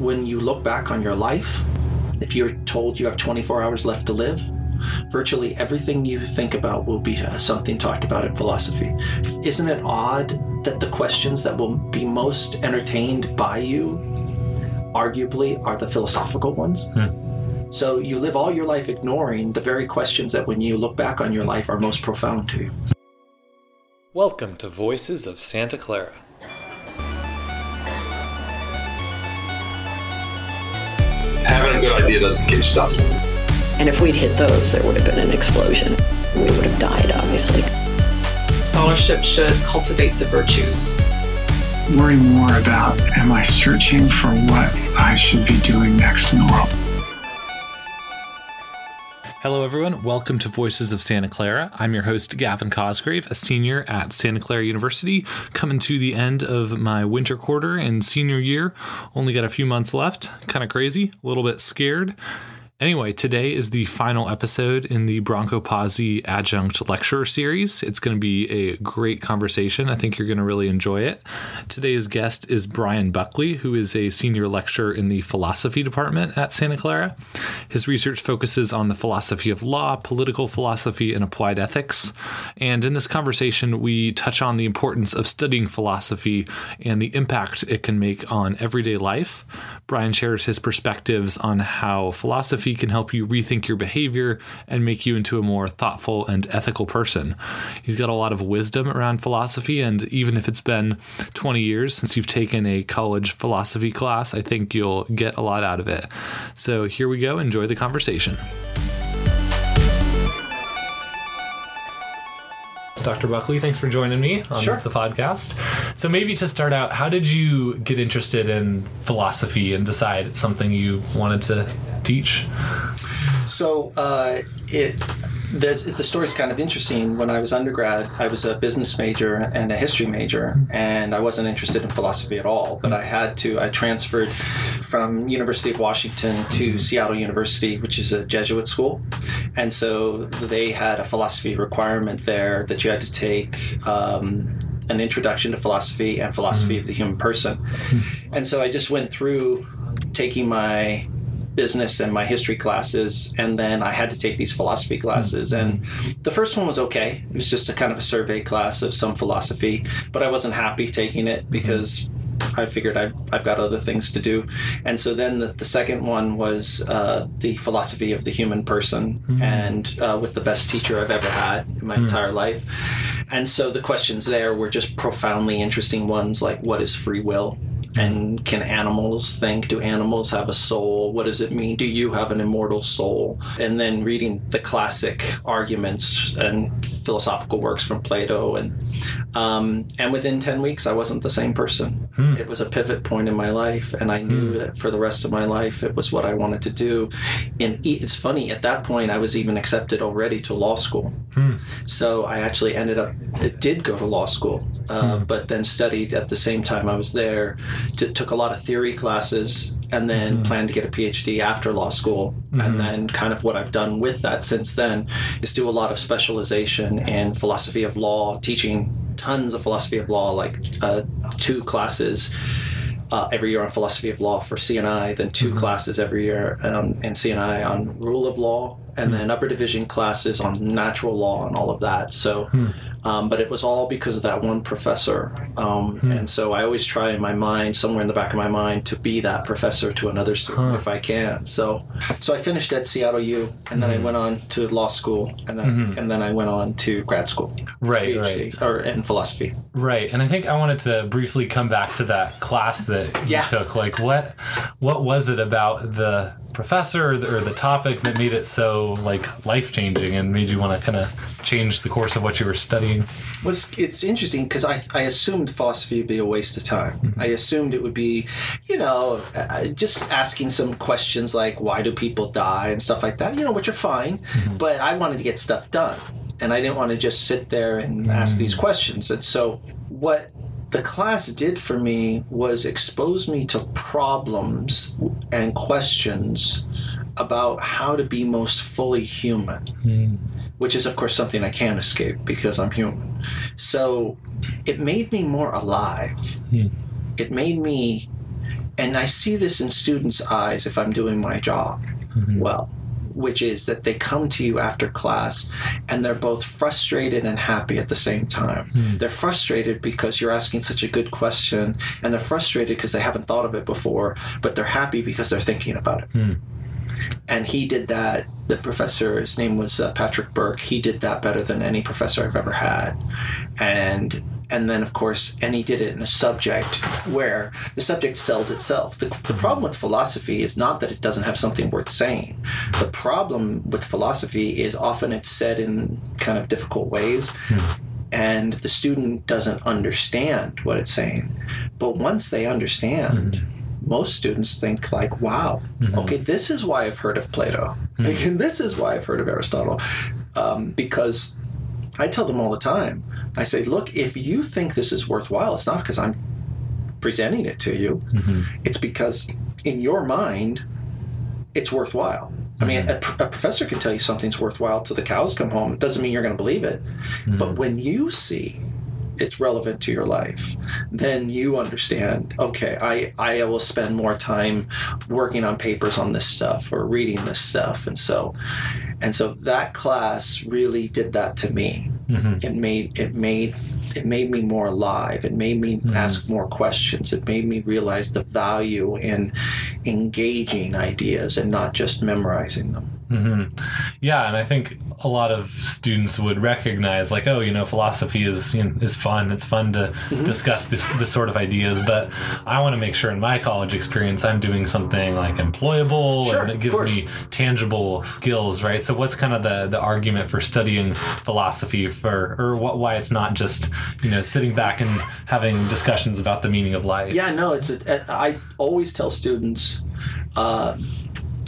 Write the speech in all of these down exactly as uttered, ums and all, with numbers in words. when you look back on your life, if you're told you have twenty-four hours left to live, virtually everything you think about will be something talked about in philosophy. Isn't it odd that the questions that will be most entertained by you, arguably, are the philosophical ones? Hmm. So you live all your life ignoring the very questions that when you look back on your life are most profound to you. Welcome to Voices of Santa Clara. Having a good idea doesn't get you stuff. And if we'd hit those, there would have been an explosion. We would have died, obviously. Scholarship should cultivate the virtues. Worry more about, am I searching for what I should be doing next in the world? Hello, everyone. Welcome to Voices of Santa Clara. I'm your host, Gavin Cosgrave, a senior at Santa Clara University, coming to the end of my winter quarter and senior year. Only got a few months left. Kind of crazy, a little bit scared. Anyway, today is the final episode in the Bronco Pazzi Adjunct Lecture Series. It's going to be a great conversation. I think you're going to really enjoy it. Today's guest is Brian Buckley, who is a senior lecturer in the philosophy department at Santa Clara. His research focuses on the philosophy of law, political philosophy, and applied ethics. And in this conversation, we touch on the importance of studying philosophy and the impact it can make on everyday life. Brian shares his perspectives on how philosophy can help you rethink your behavior and make you into a more thoughtful and ethical person. He's got a lot of wisdom around philosophy, and even if it's been twenty years since you've taken a college philosophy class, I think you'll get a lot out of it. So here we go. Enjoy the conversation. Doctor Buckley, thanks for joining me on sure. the podcast. So maybe to start out, how did you get interested in philosophy and decide it's something you wanted to teach? So uh, it there's, the story's kind of interesting. When I was undergrad, I was a business major and a history major, and I wasn't interested in philosophy at all, but I had to. I transferred from University of Washington to Seattle University, which is a Jesuit school. And so they had a philosophy requirement there that you had to take um, an introduction to philosophy and philosophy of the human person. And so I just went through taking my business and my history classes, and then I had to take these philosophy classes. And the first one was okay. It was just a kind of a survey class of some philosophy, but I wasn't happy taking it because I figured I've, I've got other things to do. And so then the, the second one was uh, the philosophy of the human person, mm-hmm. and uh, with the best teacher I've ever had in my mm-hmm. entire life. And so the questions there were just profoundly interesting ones, like what is free will? And can animals think? Do animals have a soul? What does it mean? Do you have an immortal soul? And then reading the classic arguments and philosophical works from Plato. And um, and within ten weeks, I wasn't the same person. Hmm. It was a pivot point in my life. And I knew hmm. that for the rest of my life, it was what I wanted to do. And it's funny, at that point, I was even accepted already to law school. Hmm. So I actually ended up, did go to law school, uh, hmm. but then studied at the same time I was there. T- took a lot of theory classes and then mm-hmm. planned to get a P H D after law school. Mm-hmm. And then kind of what I've done with that since then is do a lot of specialization in philosophy of law, teaching tons of philosophy of law, like uh, two classes uh, every year on philosophy of law for C N I, then two mm-hmm. classes every year um, in C N I on rule of law, and mm-hmm. then upper division classes on natural law and all of that. So. Mm-hmm. Um, but it was all because of that one professor. Um, hmm. And so I always try in my mind, somewhere in the back of my mind, to be that professor to another student huh. if I can. So so I finished at Seattle U, and then mm-hmm. I went on to law school, and then mm-hmm. and then I went on to grad school. Right, P H D, right. Or in philosophy. Right. And I think I wanted to briefly come back to that class that yeah. you took. Like, what what was it about the professor or the, or the topic that made it so, like, life-changing and made you want to kind of change the course of what you were studying? Well, it's, it's interesting because I, I assumed philosophy would be a waste of time. Mm-hmm. I assumed it would be, you know, uh, just asking some questions like why do people die and stuff like that, you know, which are fine. Mm-hmm. But I wanted to get stuff done, and I didn't want to just sit there and mm-hmm. ask these questions. And so what the class did for me was expose me to problems and questions about how to be most fully human. Mm-hmm. Which is, of course, something I can't escape because I'm human. So it made me more alive. Hmm. It made me And I see this in students' eyes if I'm doing my job mm-hmm. well, which is that they come to you after class and they're both frustrated and happy at the same time. Mm. They're frustrated because you're asking such a good question, and they're frustrated because they haven't thought of it before, but they're happy because they're thinking about it. Mm. And he did that. The professor, his name was uh, Patrick Burke. He did that better than any professor I've ever had. And and then, of course, and he did it in a subject where the subject sells itself. The, the problem with philosophy is not that it doesn't have something worth saying. The problem with philosophy is often it's said in kind of difficult ways. Mm. And the student doesn't understand what it's saying. But once they understand... Mm. Most students think like, wow, mm-hmm. okay, this is why I've heard of Plato. Mm-hmm. Like, and this is why I've heard of Aristotle. Um, because I tell them all the time, I say, look, if you think this is worthwhile, it's not because I'm presenting it to you. Mm-hmm. It's because in your mind, it's worthwhile. I mean, a, a professor can tell you something's worthwhile till the cows come home. It doesn't mean you're going to believe it. Mm-hmm. But when you see... it's relevant to your life, then you understand, okay, I, I will spend more time working on papers on this stuff or reading this stuff. And so and so that class really did that to me. Mm-hmm. It made it made it made me more alive. It made me mm-hmm. ask more questions. It made me realize the value in engaging ideas and not just memorizing them. Mm-hmm. Yeah, and I think a lot of students would recognize, like, oh, you know, philosophy is you know, is fun. It's fun to mm-hmm. discuss this this sort of ideas, but I want to make sure in my college experience I'm doing something like employable sure, and it gives me tangible skills, right? So what's kind of the, the argument for studying philosophy for, or what, why it's not just, you know, sitting back and having discussions about the meaning of life? Yeah, no, it's a, I always tell students... Uh,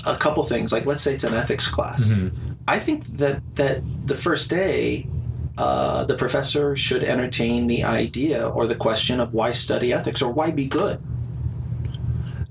a couple things, like let's say it's an ethics class. Mm-hmm. I think that that the first day uh, the professor should entertain the idea or the question of why study ethics or why be good.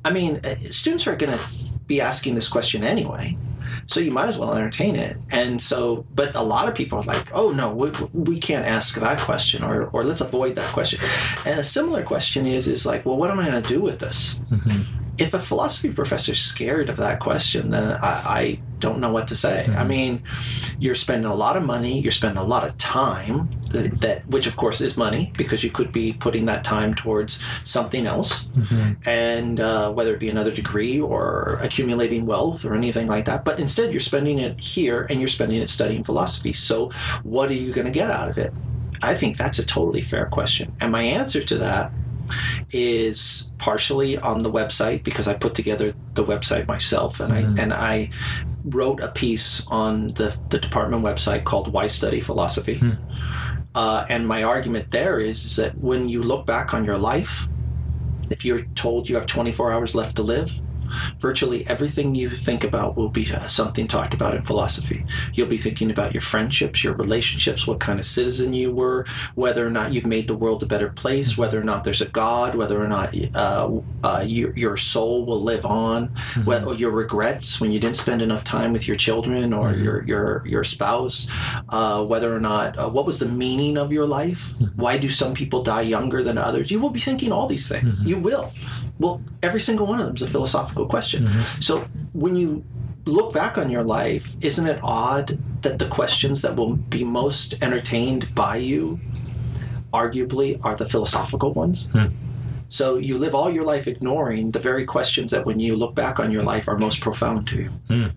I mean, students are going to be asking this question anyway, so you might as well entertain it. And so, but a lot of people are like, oh no, we, we can't ask that question or or let's avoid that question. And a similar question is, is like, well, what am I going to do with this? Mm-hmm. If a philosophy professor is scared of that question, then I, I don't know what to say. Mm-hmm. I mean, you're spending a lot of money, you're spending a lot of time, that which of course is money, because you could be putting that time towards something else, mm-hmm. and uh, whether it be another degree or accumulating wealth or anything like that. But instead, you're spending it here and you're spending it studying philosophy. So what are you going to get out of it? I think that's a totally fair question. And my answer to that is partially on the website, because I put together the website myself, and mm-hmm. I and I wrote a piece on the, the department website called Why Study Philosophy. Mm-hmm. Uh, and my argument there is, is that when you look back on your life, if you're told you have twenty-four hours left to live, virtually everything you think about will be something talked about in philosophy. You'll be thinking about your friendships, your relationships, what kind of citizen you were, whether or not you've made the world a better place, whether or not there's a God, whether or not uh, uh, your, your soul will live on, mm-hmm. whether, your regrets when you didn't spend enough time with your children or mm-hmm. your, your, your spouse, uh, whether or not, uh, what was the meaning of your life? Mm-hmm. Why do some people die younger than others? You will be thinking all these things. Mm-hmm. You will. Well, every single one of them is a philosophical question. Mm-hmm. So when you look back on your life, isn't it odd that the questions that will be most entertained by you arguably are the philosophical ones? Mm. So you live all your life ignoring the very questions that when you look back on your life are most profound to you. Mm.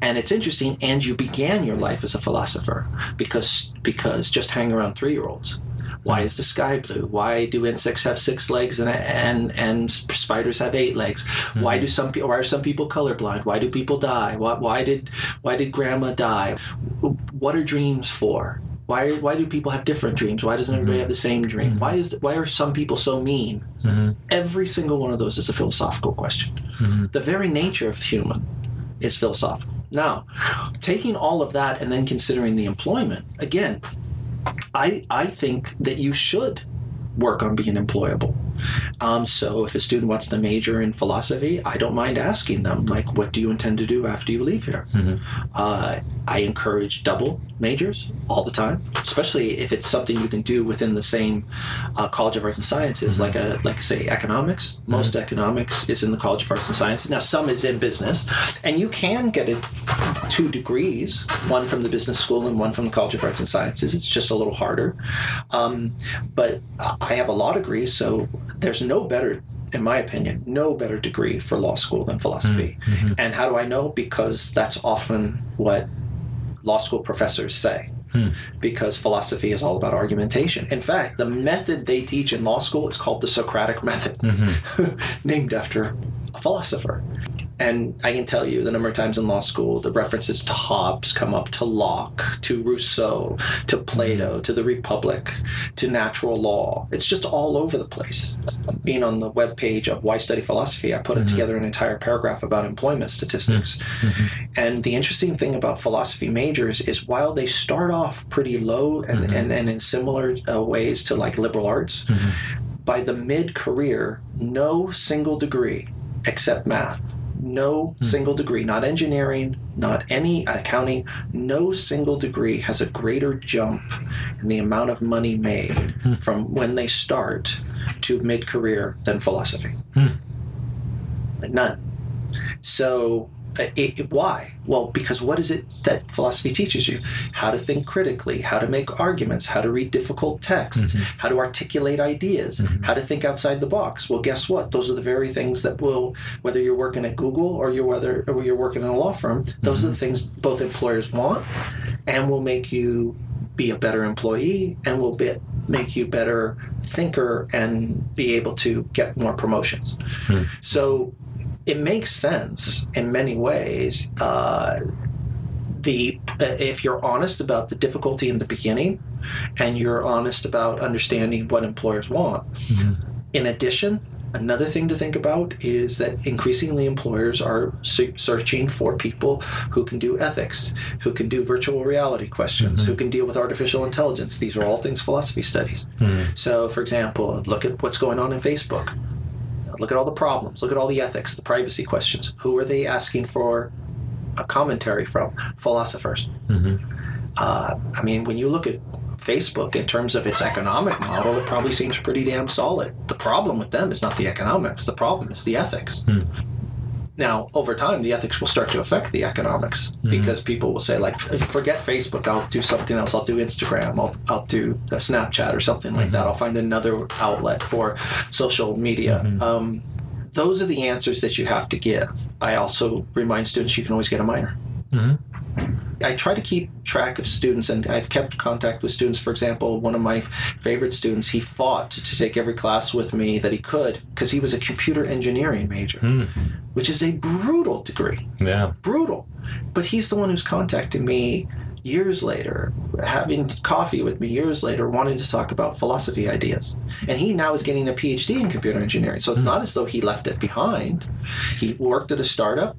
And it's interesting, and you began your life as a philosopher because because just hang around three-year-olds. Why is the sky blue? Why do insects have six legs and and, and spiders have eight legs? Mm-hmm. Why do some people, or are some people colorblind? Why do people die? Why, why did why did grandma die? What are dreams for? Why why do people have different dreams? Why doesn't everybody mm-hmm. have the same dream? Mm-hmm. Why is why are some people so mean? Mm-hmm. Every single one of those is a philosophical question. Mm-hmm. The very nature of the human is philosophical. Now, taking all of that and then considering the employment, again, I, I think that you should work on being employable. Um, so if a student wants to major in philosophy, I don't mind asking them, like, what do you intend to do after you leave here? Mm-hmm. Uh, I encourage double majors all the time, especially if it's something you can do within the same uh, College of Arts and Sciences, mm-hmm. like, a, like say, economics. Most mm-hmm. economics is in the College of Arts and Sciences. Now, some is in business. And you can get it, two degrees, one from the business school and one from the College of Arts and Sciences. It's just a little harder. Um, but I have a law degree, so there's no better, in my opinion, no better degree for law school than philosophy. Mm-hmm. And how do I know? Because that's often what law school professors say. Hmm. Because philosophy is all about argumentation. In fact, the method they teach in law school is called the Socratic method, mm-hmm. named after a philosopher. And I can tell you the number of times in law school the references to Hobbes come up, to Locke, to Rousseau, to Plato, to the Republic, to natural law. It's just all over the place. Being on the webpage of Why Study Philosophy, I put mm-hmm. it together an entire paragraph about employment statistics. Mm-hmm. And the interesting thing about philosophy majors is while they start off pretty low and, mm-hmm. and, and in similar uh, ways to like liberal arts, mm-hmm. by the mid-career, no single degree except math, no mm-hmm. single degree, not engineering, not any accounting, no single degree has a greater jump in the amount of money made mm-hmm. from when they start to mid-career than philosophy. Mm-hmm. None. So It, it, why? Well, because what is it that philosophy teaches you? How to think critically, how to make arguments, how to read difficult texts, mm-hmm. how to articulate ideas, mm-hmm. how to think outside the box. Well, guess what? Those are the very things that will, whether you're working at Google or you're, whether, or you're working in a law firm, those mm-hmm. are the things both employers want and will make you be a better employee and will be, make you better thinker and be able to get more promotions. Mm-hmm. So it makes sense in many ways. Uh, the uh, if you're honest about the difficulty in the beginning, and you're honest about understanding what employers want. Mm-hmm. In addition, another thing to think about is that increasingly employers are searching for people who can do ethics, who can do virtual reality questions, mm-hmm. who can deal with artificial intelligence. These are all things philosophy studies. Mm-hmm. So, for example, look at what's going on in Facebook. Look at all the problems. Look at all the ethics, the privacy questions. Who are they asking for a commentary from? Philosophers. Mm-hmm. Uh, I mean, when you look at Facebook in terms of its economic model, it probably seems pretty damn solid. The problem with them is not the economics. The problem is the ethics. Mm. Now, over time, the ethics will start to affect the economics mm-hmm. because people will say, like, forget Facebook. I'll do something else. I'll do Instagram. I'll I'll do Snapchat or something mm-hmm. like that. I'll find another outlet for social media. Mm-hmm. Um, those are the answers that you have to give. I also remind students you can always get a minor. Mm-hmm. I try to keep track of students, and I've kept contact with students. For example, one of my favorite students, he fought to take every class with me that he could because he was a computer engineering major, mm. which is a brutal degree. Yeah. Brutal. But he's the one who's contacted me years later, having coffee with me years later, wanting to talk about philosophy ideas. And he now is getting a P H D in computer engineering. So it's mm. not as though he left it behind. He worked at a startup.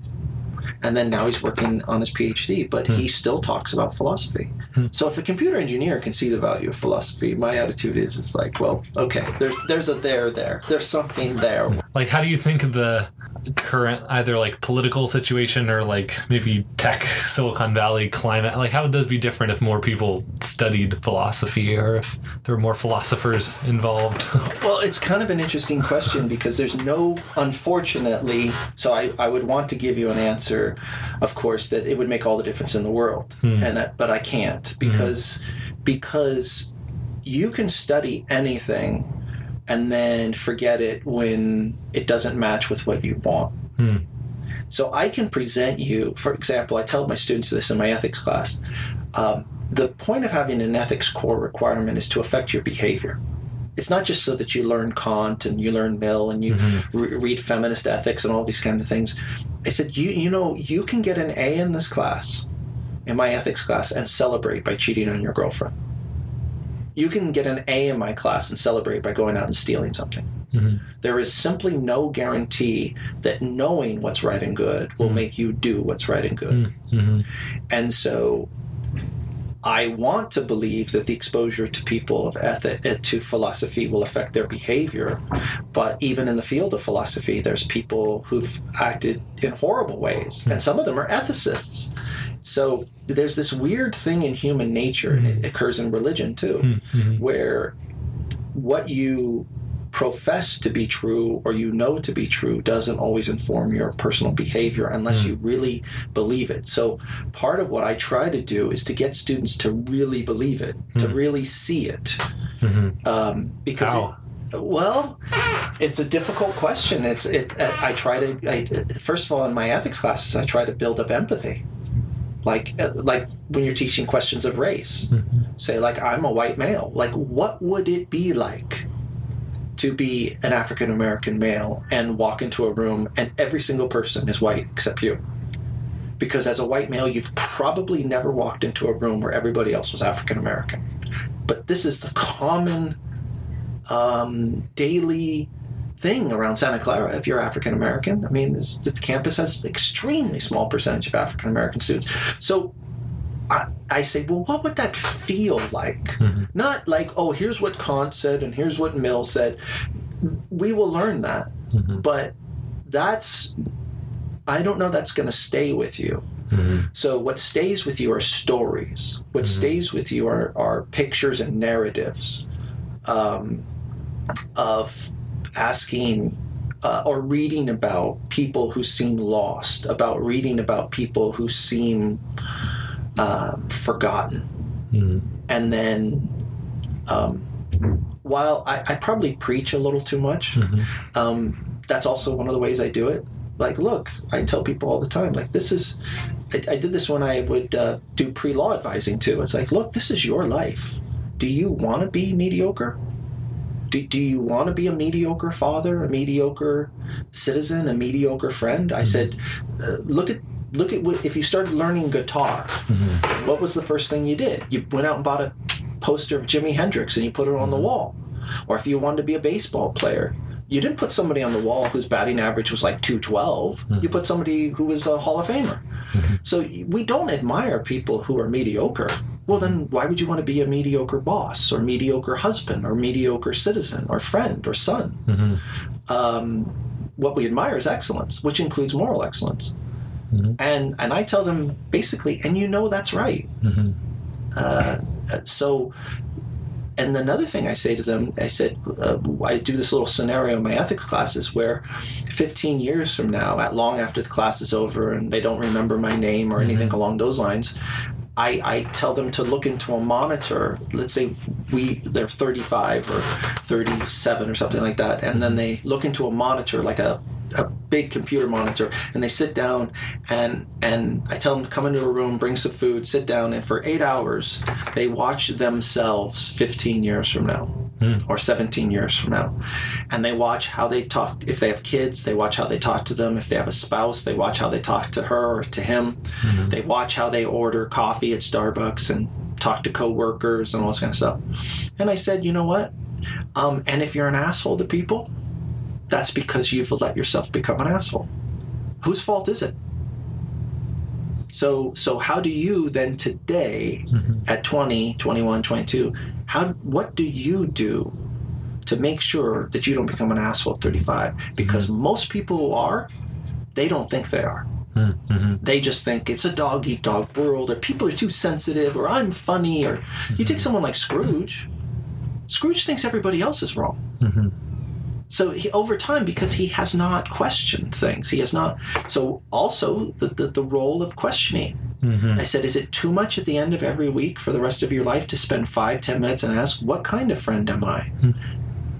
And then now he's working on his P H D, but he still talks about philosophy. So if a computer engineer can see the value of philosophy, my attitude is it's like, well, okay, there's there's a there there. There's something there. Like, how do you think the current either like political situation or like maybe tech, Silicon Valley climate, like how would those be different if more people studied philosophy or if there were more philosophers involved? Well, it's kind of an interesting question because there's no, unfortunately, so I, I would want to give you an answer, of course, that it would make all the difference in the world. Mm. and I, but I can't because mm. because you can study anything and then forget it when it doesn't match with what you want. Hmm. So I can present you, for example, I tell my students this in my ethics class, um, the point of having an ethics core requirement is to affect your behavior. It's not just so that you learn Kant and you learn Mill and you mm-hmm. re- read feminist ethics and all these kind of things. I said, you you know, you can get an A in this class, in my ethics class, and celebrate by cheating on your girlfriend. You can get an A in my class and celebrate by going out and stealing something. Mm-hmm. There is simply no guarantee that knowing what's right and good will mm-hmm. make you do what's right and good. Mm-hmm. And so I want to believe that the exposure to people of ethic, to philosophy will affect their behavior. But even in the field of philosophy, there's people who've acted in horrible ways, and some of them are ethicists. So there's this weird thing in human nature, and it occurs in religion too, mm-hmm. where what you profess to be true or you know to be true doesn't always inform your personal behavior unless mm. you really believe it. So part of what I try to do is to get students to really believe it, mm. to really see it. Mm-hmm. Um, because How? It, well, it's a difficult question. It's it's. I try to I, first of all, in my ethics classes, I try to build up empathy. Like like when you're teaching questions of race, mm-hmm. say like I'm a white male. Like what would it be like to be an African-American male and walk into a room and every single person is white except you? Because as a white male, you've probably never walked into a room where everybody else was African-American. But this is the common um, daily thing around Santa Clara if you're African-American. I mean, this, this campus has an extremely small percentage of African-American students. So I, I say, well, what would that feel like? Mm-hmm. Not like, oh, here's what Kant said and here's what Mill said. We will learn that. Mm-hmm. But that's, I don't know that's going to stay with you. Mm-hmm. So what stays with you are stories. What mm-hmm. stays with you are, are pictures and narratives um, of asking uh, or reading about people who seem lost, about reading about people who seem... Um, forgotten. Mm-hmm. And then um, while I, I probably preach a little too much, mm-hmm. um, that's also one of the ways I do it. Like, look, I tell people all the time, like this is, I, I did this when I would uh, do pre-law advising too. It's like, look, this is your life. Do you want to be mediocre? Do, do you want to be a mediocre father, a mediocre citizen, a mediocre friend? Mm-hmm. I said, uh, look at Look at what, if you started learning guitar, mm-hmm. what was the first thing you did? You went out and bought a poster of Jimi Hendrix and you put it on the wall. Or if you wanted to be a baseball player, you didn't put somebody on the wall whose batting average was like two twelve. Mm-hmm. You put somebody who was a Hall of Famer. Mm-hmm. So we don't admire people who are mediocre. Well, then why would you want to be a mediocre boss or mediocre husband or mediocre citizen or friend or son? Mm-hmm. Um, what we admire is excellence, which includes moral excellence. Mm-hmm. And and I tell them basically, and you know that's right. Mm-hmm. Uh, so, and another thing I say to them, I said, uh, I do this little scenario in my ethics classes where fifteen years from now, at long after the class is over and they don't remember my name or mm-hmm. anything along those lines, I, I tell them to look into a monitor. Let's say we they're thirty-five or thirty-seven or something like that, and then they look into a monitor like a a big computer monitor, and they sit down and and I tell them to come into a room, bring some food, sit down, and for eight hours they watch themselves fifteen years from now mm. or seventeen years from now, and they watch how they talk. If they have kids, they watch how they talk to them. If they have a spouse, they watch how they talk to her or to him. Mm-hmm. They watch how they order coffee at Starbucks and talk to coworkers and all this kind of stuff. And I said, you know what, um, and if you're an asshole to people, that's because you've let yourself become an asshole. Whose fault is it? So so how do you then today, mm-hmm. at twenty, twenty-one, twenty-two, how what do you do to make sure that you don't become an asshole at thirty-five? Because mm-hmm. most people who are, they don't think they are. Mm-hmm. They just think it's a dog-eat-dog world, or people are too sensitive, or I'm funny, or mm-hmm. you take someone like Scrooge. Scrooge thinks everybody else is wrong. Mm-hmm. So he, over time, because he has not questioned things, he has not. So also the the, the role of questioning. Mm-hmm. I said, is it too much at the end of every week for the rest of your life to spend five, ten minutes and ask, what kind of friend am I? Mm-hmm.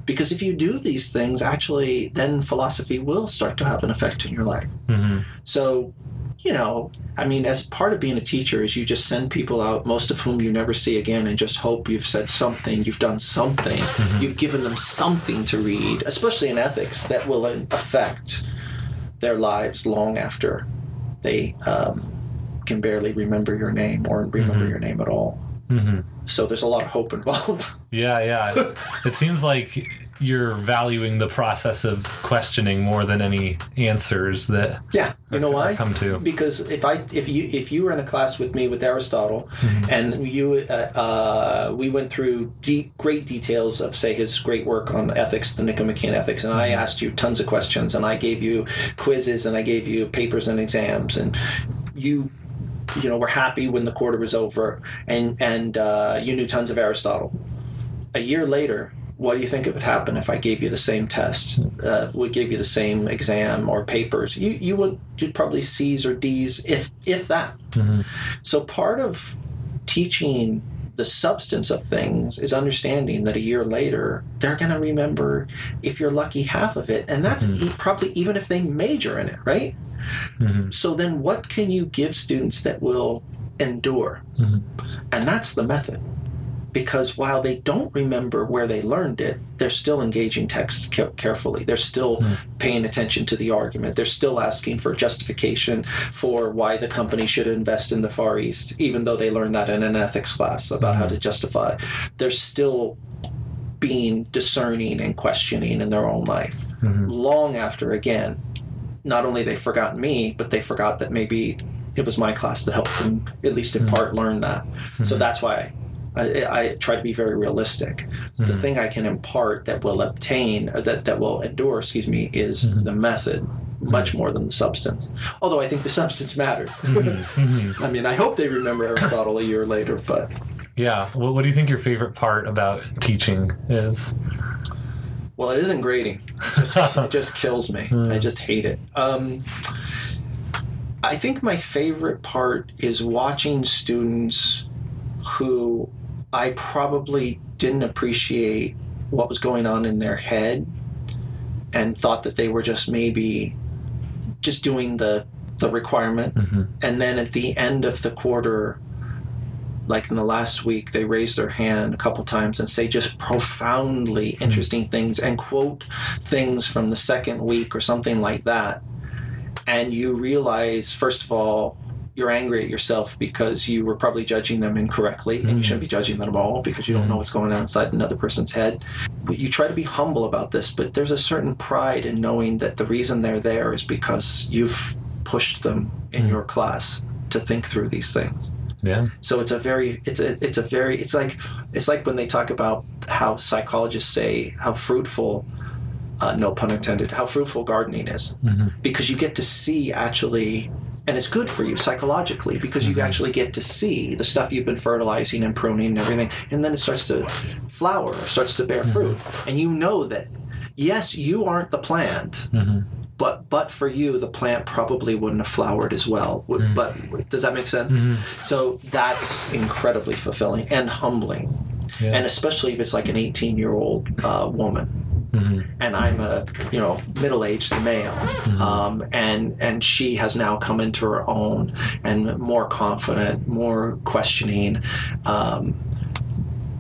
Because if you do these things, actually, then philosophy will start to have an effect in your life. Mm-hmm. So, you know, I mean, as part of being a teacher is you just send people out, most of whom you never see again, and just hope you've said something, you've done something, mm-hmm. you've given them something to read, especially in ethics, that will affect their lives long after they um, can barely remember your name or remember mm-hmm. your name at all. Mm-hmm. So there's a lot of hope involved. Yeah, yeah. It seems like you're valuing the process of questioning more than any answers that yeah you know why come to because if I if you if you were in a class with me with Aristotle mm-hmm. and you uh, uh, we went through deep, great details of say his great work on ethics, the Nicomachean ethics, and I asked you tons of questions and I gave you quizzes and I gave you papers and exams and you you know were happy when the quarter was over and and uh, you knew tons of Aristotle. A year later, what do you think it would happen if I gave you the same test? Uh, would give you the same exam or papers? You you would you'd probably C's or D's, if if that. Mm-hmm. So part of teaching the substance of things is understanding that a year later they're going to remember, if you're lucky, half of it, and that's mm-hmm. e- probably even if they major in it, right? Mm-hmm. So then, what can you give students that will endure? Mm-hmm. And that's the method. Because while they don't remember where they learned it, they're still engaging texts carefully. They're still mm. paying attention to the argument. They're still asking for justification for why the company should invest in the Far East, even though they learned that in an ethics class about mm. how to justify. They're still being discerning and questioning in their own life, mm-hmm. long after, again, not only they forgot me, but they forgot that maybe it was my class that helped them, at least in mm. part, learn that. Mm-hmm. So that's why I, I try to be very realistic. The mm-hmm. thing I can impart that will obtain, that, that will endure, excuse me, is mm-hmm. the method much more than the substance. Although I think the substance matters. Mm-hmm. Mm-hmm. I mean, I hope they remember Aristotle a year later, but... Yeah. Well, what do you think your favorite part about teaching is? Well, it isn't grading. It just, it just kills me. Mm. I just hate it. Um, I think my favorite part is watching students who... I probably didn't appreciate what was going on in their head and thought that they were just maybe just doing the, the requirement. Mm-hmm. And then at the end of the quarter, like in the last week, they raise their hand a couple times and say just profoundly mm-hmm. interesting things and quote things from the second week or something like that. And you realize, first of all, you're angry at yourself because you were probably judging them incorrectly, and you shouldn't be judging them at all because you don't know what's going on inside another person's head. But you try to be humble about this, but there's a certain pride in knowing that the reason they're there is because you've pushed them in your class to think through these things. Yeah. So it's a very, it's a, it's a very, it's like, it's like when they talk about how psychologists say how fruitful, uh, no pun intended, how fruitful gardening is, mm-hmm. because you get to see actually. And it's good for you psychologically because you actually get to see the stuff you've been fertilizing and pruning and everything. And then it starts to flower or starts to bear fruit. And you know that, yes, you aren't the plant, mm-hmm. but but for you, the plant probably wouldn't have flowered as well. Mm-hmm. But does that make sense? Mm-hmm. So that's incredibly fulfilling and humbling. Yeah. And especially if it's like an eighteen-year-old uh, woman. Mm-hmm. And I'm a, you know, middle-aged male, mm-hmm. um, and and she has now come into her own and more confident, more questioning, um,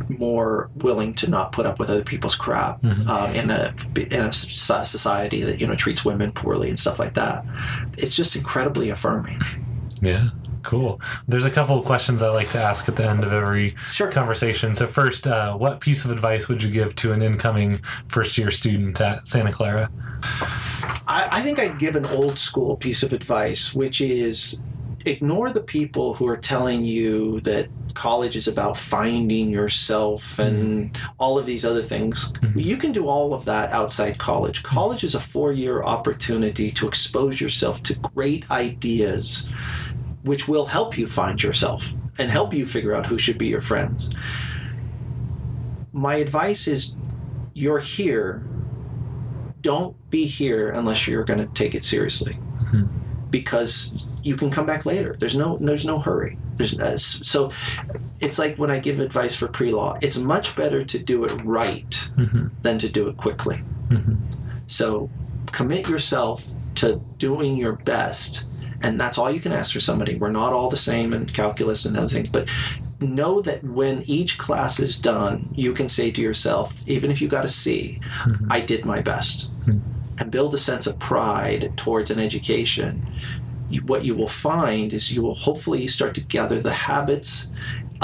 more willing to not put up with other people's crap mm-hmm. uh, in a in a society that, you know, treats women poorly and stuff like that. It's just incredibly affirming. Yeah. Cool. There's a couple of questions I like to ask at the end of every sure. conversation. So first, uh, what piece of advice would you give to an incoming first-year student at Santa Clara? I, I think I'd give an old-school piece of advice, which is ignore the people who are telling you that college is about finding yourself and mm-hmm. all of these other things. Mm-hmm. You can do all of that outside college. College is a four-year opportunity to expose yourself to great ideas, which will help you find yourself and help you figure out who should be your friends. My advice is you're here. Don't be here unless you're going to take it seriously mm-hmm. because you can come back later. There's no there's no hurry. There's uh, so it's like when I give advice for pre-law, it's much better to do it right mm-hmm. than to do it quickly. Mm-hmm. So commit yourself to doing your best. And that's all you can ask for somebody. We're not all the same in calculus and other things, but know that when each class is done, you can say to yourself, even if you got a C, mm-hmm. I did my best. Mm-hmm. And build a sense of pride towards an education. What you will find is you will hopefully start to gather the habits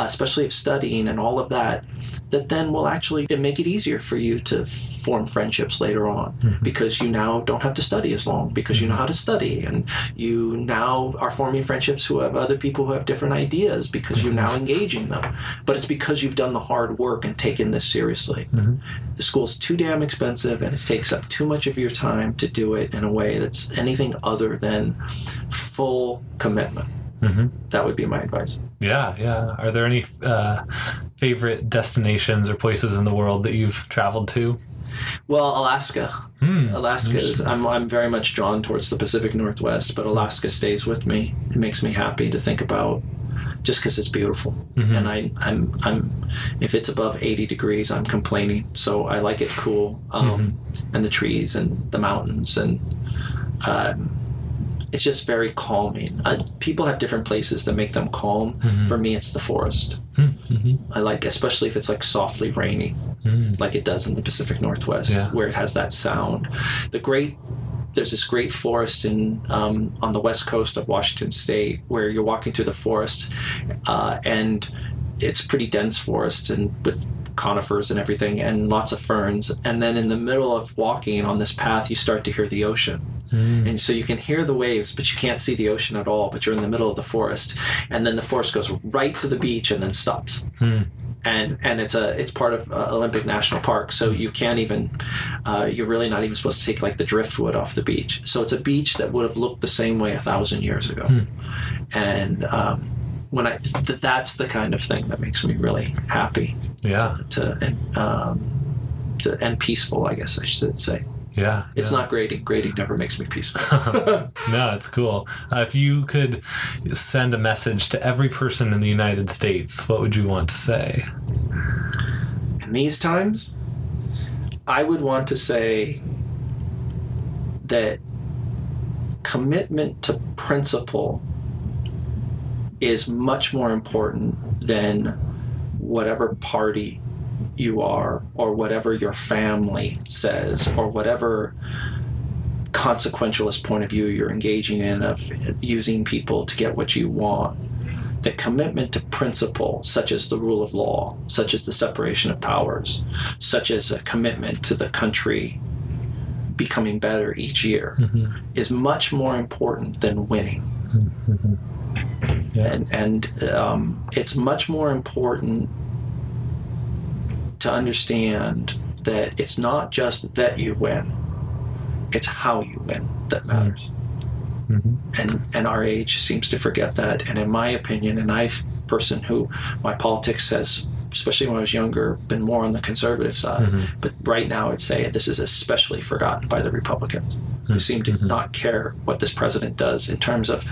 especially if studying and all of that, that then will actually make it easier for you to form friendships later on, mm-hmm. because you now don't have to study as long, because you know how to study, and you now are forming friendships who have other people who have different ideas because you're now engaging them. But it's because you've done the hard work and taken this seriously. Mm-hmm. The school's too damn expensive, and it takes up too much of your time to do it in a way that's anything other than full commitment. Mm-hmm. That would be my advice. Yeah, yeah. Are there any uh, favorite destinations or places in the world that you've traveled to? Well, Alaska. Hmm, Alaska is. I'm I'm very much drawn towards the Pacific Northwest, but Alaska stays with me. It makes me happy to think about, just because it's beautiful. Mm-hmm. And I, I'm I'm if it's above eighty degrees, I'm complaining. So I like it cool, um, mm-hmm. and the trees and the mountains and. Uh, It's just very calming. Uh, people have different places that make them calm. Mm-hmm. For me, it's the forest. Mm-hmm. I like, especially if it's like softly raining, mm. like it does in the Pacific Northwest, yeah. where it has that sound. The great, there's this great forest in um, on the west coast of Washington State, where you're walking through the forest, uh, and it's pretty dense forest and with conifers and everything, and lots of ferns. And then in the middle of walking on this path, you start to hear the ocean. Mm. And so you can hear the waves, but you can't see the ocean at all, but you're in the middle of the forest. And then the forest goes right to the beach and then stops. Mm. And and it's a it's part of uh, Olympic National Park, so you can't even, uh, you're really not even supposed to take like the driftwood off the beach. So it's a beach that would have looked the same way a thousand years ago. Mm. And um, when I th- that's the kind of thing that makes me really happy. Yeah. To, to, and, um, to, and peaceful, I guess I should say. Yeah, it's yeah. not grading. Grading never makes me peaceful. No, it's cool. Uh, if you could send a message to every person in the United States, what would you want to say? In these times, I would want to say that commitment to principle is much more important than whatever party you are, or whatever your family says, or whatever consequentialist point of view you're engaging in of using people to get what you want. The commitment to principle, such as the rule of law, such as the separation of powers, such as a commitment to the country becoming better each year, mm-hmm. is much more important than winning. Mm-hmm. Yeah. And, and um, it's much more important to understand that it's not just that you win, it's how you win that matters. Mm-hmm. And and our age seems to forget that. And in my opinion, and I've person who my politics has, especially when I was younger, been more on the conservative side. Mm-hmm. But right now I'd say this is especially forgotten by the Republicans, who seem to mm-hmm. not care what this president does in terms of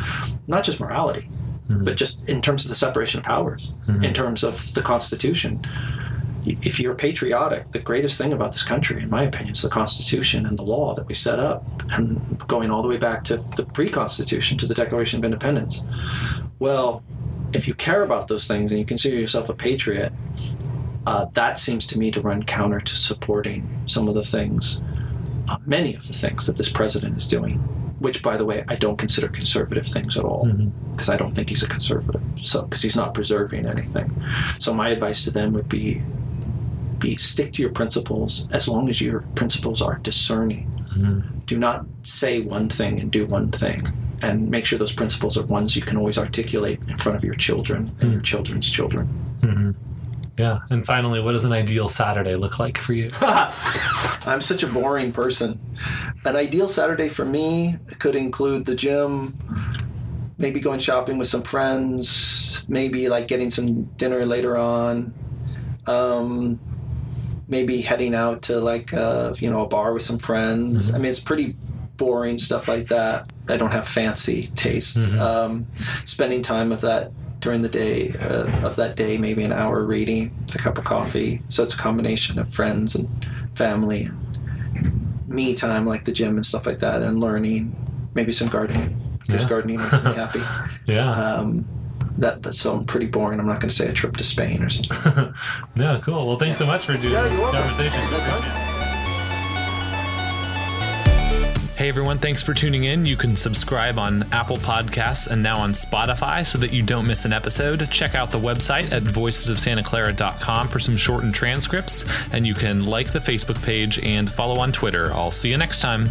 not just morality, mm-hmm. but just in terms of the separation of powers, mm-hmm. in terms of the Constitution. If you're patriotic, the greatest thing about this country, in my opinion, is the Constitution and the law that we set up, and going all the way back to the pre-Constitution, to the Declaration of Independence. Well, if you care about those things and you consider yourself a patriot, uh, that seems to me to run counter to supporting some of the things, uh, many of the things that this president is doing, which, by the way, I don't consider conservative things at all, because mm-hmm. I don't think he's a conservative, so because he's not preserving anything. So my advice to them would be, Be, stick to your principles as long as your principles are discerning. Mm-hmm. Do not say one thing and do one thing, and make sure those principles are ones you can always articulate in front of your children and mm-hmm. your children's children. Mm-hmm. Yeah. And finally, what does an ideal Saturday look like for you? I'm such a boring person. An ideal Saturday for me could include the gym, maybe going shopping with some friends, maybe like getting some dinner later on. Um, maybe heading out to like a, you know, a bar with some friends. Mm-hmm. I mean, it's pretty boring stuff like that. I don't have fancy tastes. Mm-hmm. Um, spending time of that during the day, uh, of that day, maybe an hour reading, with a cup of coffee. So it's a combination of friends and family and me time, like the gym and stuff like that, and learning, maybe some gardening, because yeah. gardening makes me happy. Yeah. Um, That that's so pretty boring. I'm not going to say a trip to Spain or something. No, cool. Well, thanks so much for doing yeah, this conversation. Hey, everyone. Thanks for tuning in. You can subscribe on Apple Podcasts and now on Spotify so that you don't miss an episode. Check out the website at voices of santa clara dot com for some shortened transcripts, and you can like the Facebook page and follow on Twitter. I'll see you next time.